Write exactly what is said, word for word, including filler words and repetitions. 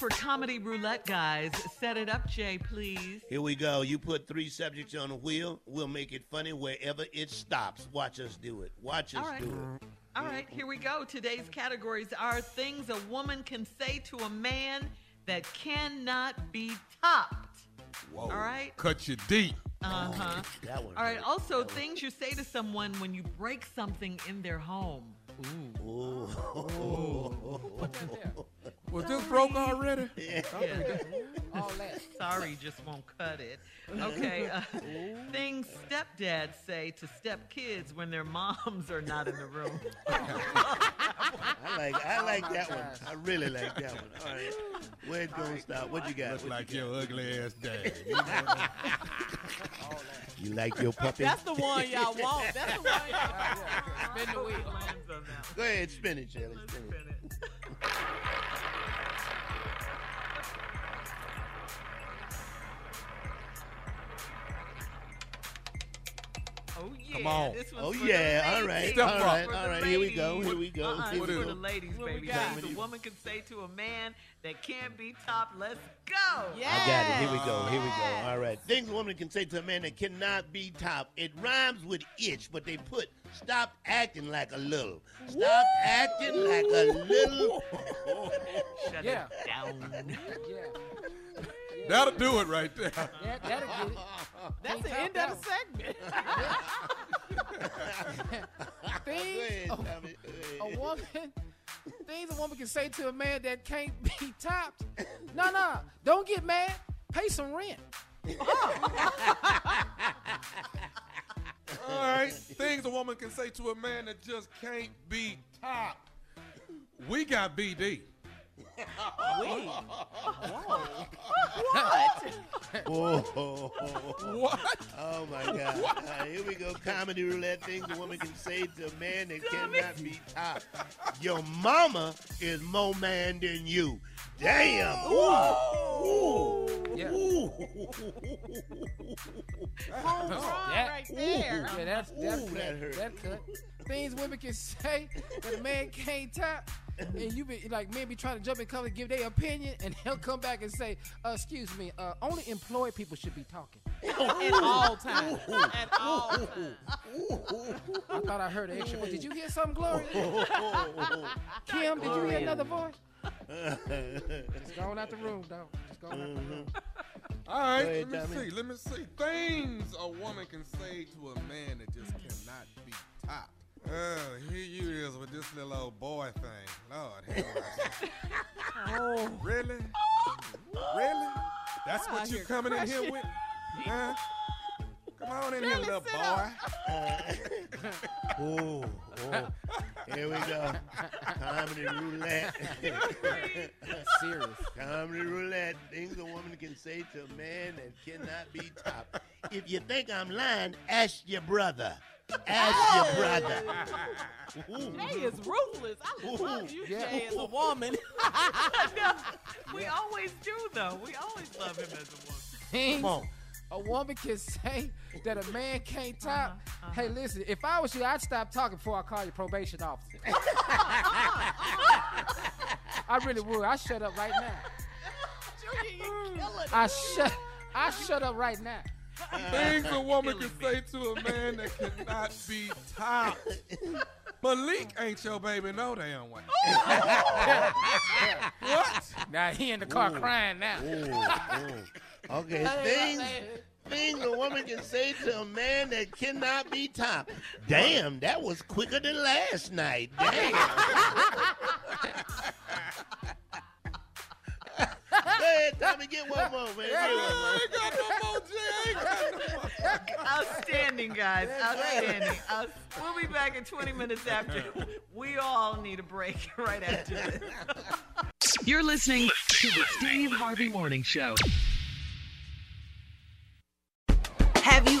For Comedy Roulette, guys. Set it up, Jay, please. Here we go. You put three subjects on a wheel. We'll make it funny wherever it stops. Watch us do it. Watch us right. do it. All right, here we go. Today's categories are things a woman can say to a man that cannot be topped. Whoa. All right? Cut you deep. Uh-huh. That one. All right, also things you say to someone when you break something in their home. Ooh. Ooh. Ooh. Put that there. Was Sorry. this broke already? Yeah. Yeah. All that. Sorry just won't cut it. Okay. Uh, things stepdads say to stepkids when their moms are not in the room. I like I like that one. I really like that one. All right. Where it gonna stop? What you got? Looks like you your ugly ass dad. You like your puppy? That's the one y'all want. That's the one y'all want. Spin the wheel. Go ahead, spin it, Shelly. Spin it. Oh, yeah. Come on. This one's oh, yeah. All right. Step all right. All right. Here we go. Here we go. Uh-uh. Here we go. For the ladies, baby. Things a woman can say to a man that can't be topped. Let's go. Yeah. I got it. Here we go. Here we go. All right. Things a woman can say to a man that cannot be topped. It rhymes with itch, but they put stop acting like a little. Stop Woo! acting like a little. Shut yeah. it down. Yeah. That'll do it right there. That, that'll do it. That's the end of the segment. things, a, a woman, things a woman can say to a man that can't be topped. No, no, don't get mad. Pay some rent. Oh. All right. Things a woman can say to a man that just can't be topped. We got B D. Wait. Whoa. What? Whoa. What? Oh, my God. Uh, here we go. Comedy roulette, things a woman can say to a man that Damn cannot it. Be topped. Your mama is more man than you. Damn. Ooh. Ooh. Yeah. Ooh. Home run right there. Yeah, that's, that's Ooh, cut. That hurt. That cut. Things women can say that a man can't top. And you be like, men be trying to jump in cover, give their opinion, and he'll come back and say, uh, excuse me, uh, only employed people should be talking. At all times. At all times. I thought I heard an extra voice. Did you hear something, Gloria? Kim, did you hear another voice? Just going out the room, dog. Just going out the room. All right, ahead, let me Tommy. see. Let me see. Things a woman can say to a man that just cannot be topped. Oh, here you is with this little old boy thing. Lord, have mercy. Oh, really? Really? That's what you coming in here with? Huh? Come on in here, little boy. Uh, oh, oh. Here we go. Comedy roulette. Serious. Comedy roulette. Things a woman can say to a man that cannot be topped. If you think I'm lying, ask your brother. Ask oh. your brother. Ooh. Jay is ruthless. I love Ooh. you, yeah. Jay, as a woman. No, we yeah. always do, though. We always love him as a woman. Things Come on. A woman can say that a man can't top. Uh-huh, uh-huh. Hey, listen, if I was you, I'd stop talking before I call your probation officer. Uh-huh, uh-huh. I really would. I shut up right now. Julia, you're killing I shut. I shut up right now. Things a woman can say to a man that cannot be topped. Malik ain't your baby no damn way. What? Now he in the car Ooh. crying now. Ooh. Ooh. Okay, things, things a woman can say to a man that cannot be topped. Damn, that was quicker than last night. Damn. Go ahead, Tommy, get one more, man. Yeah, I ain't got no more, Jay. I ain't got no more. Outstanding, guys. Outstanding. Out- we'll be back in twenty minutes after. We all need a break right after this. You're listening to the Steve Harvey Morning Show. Have you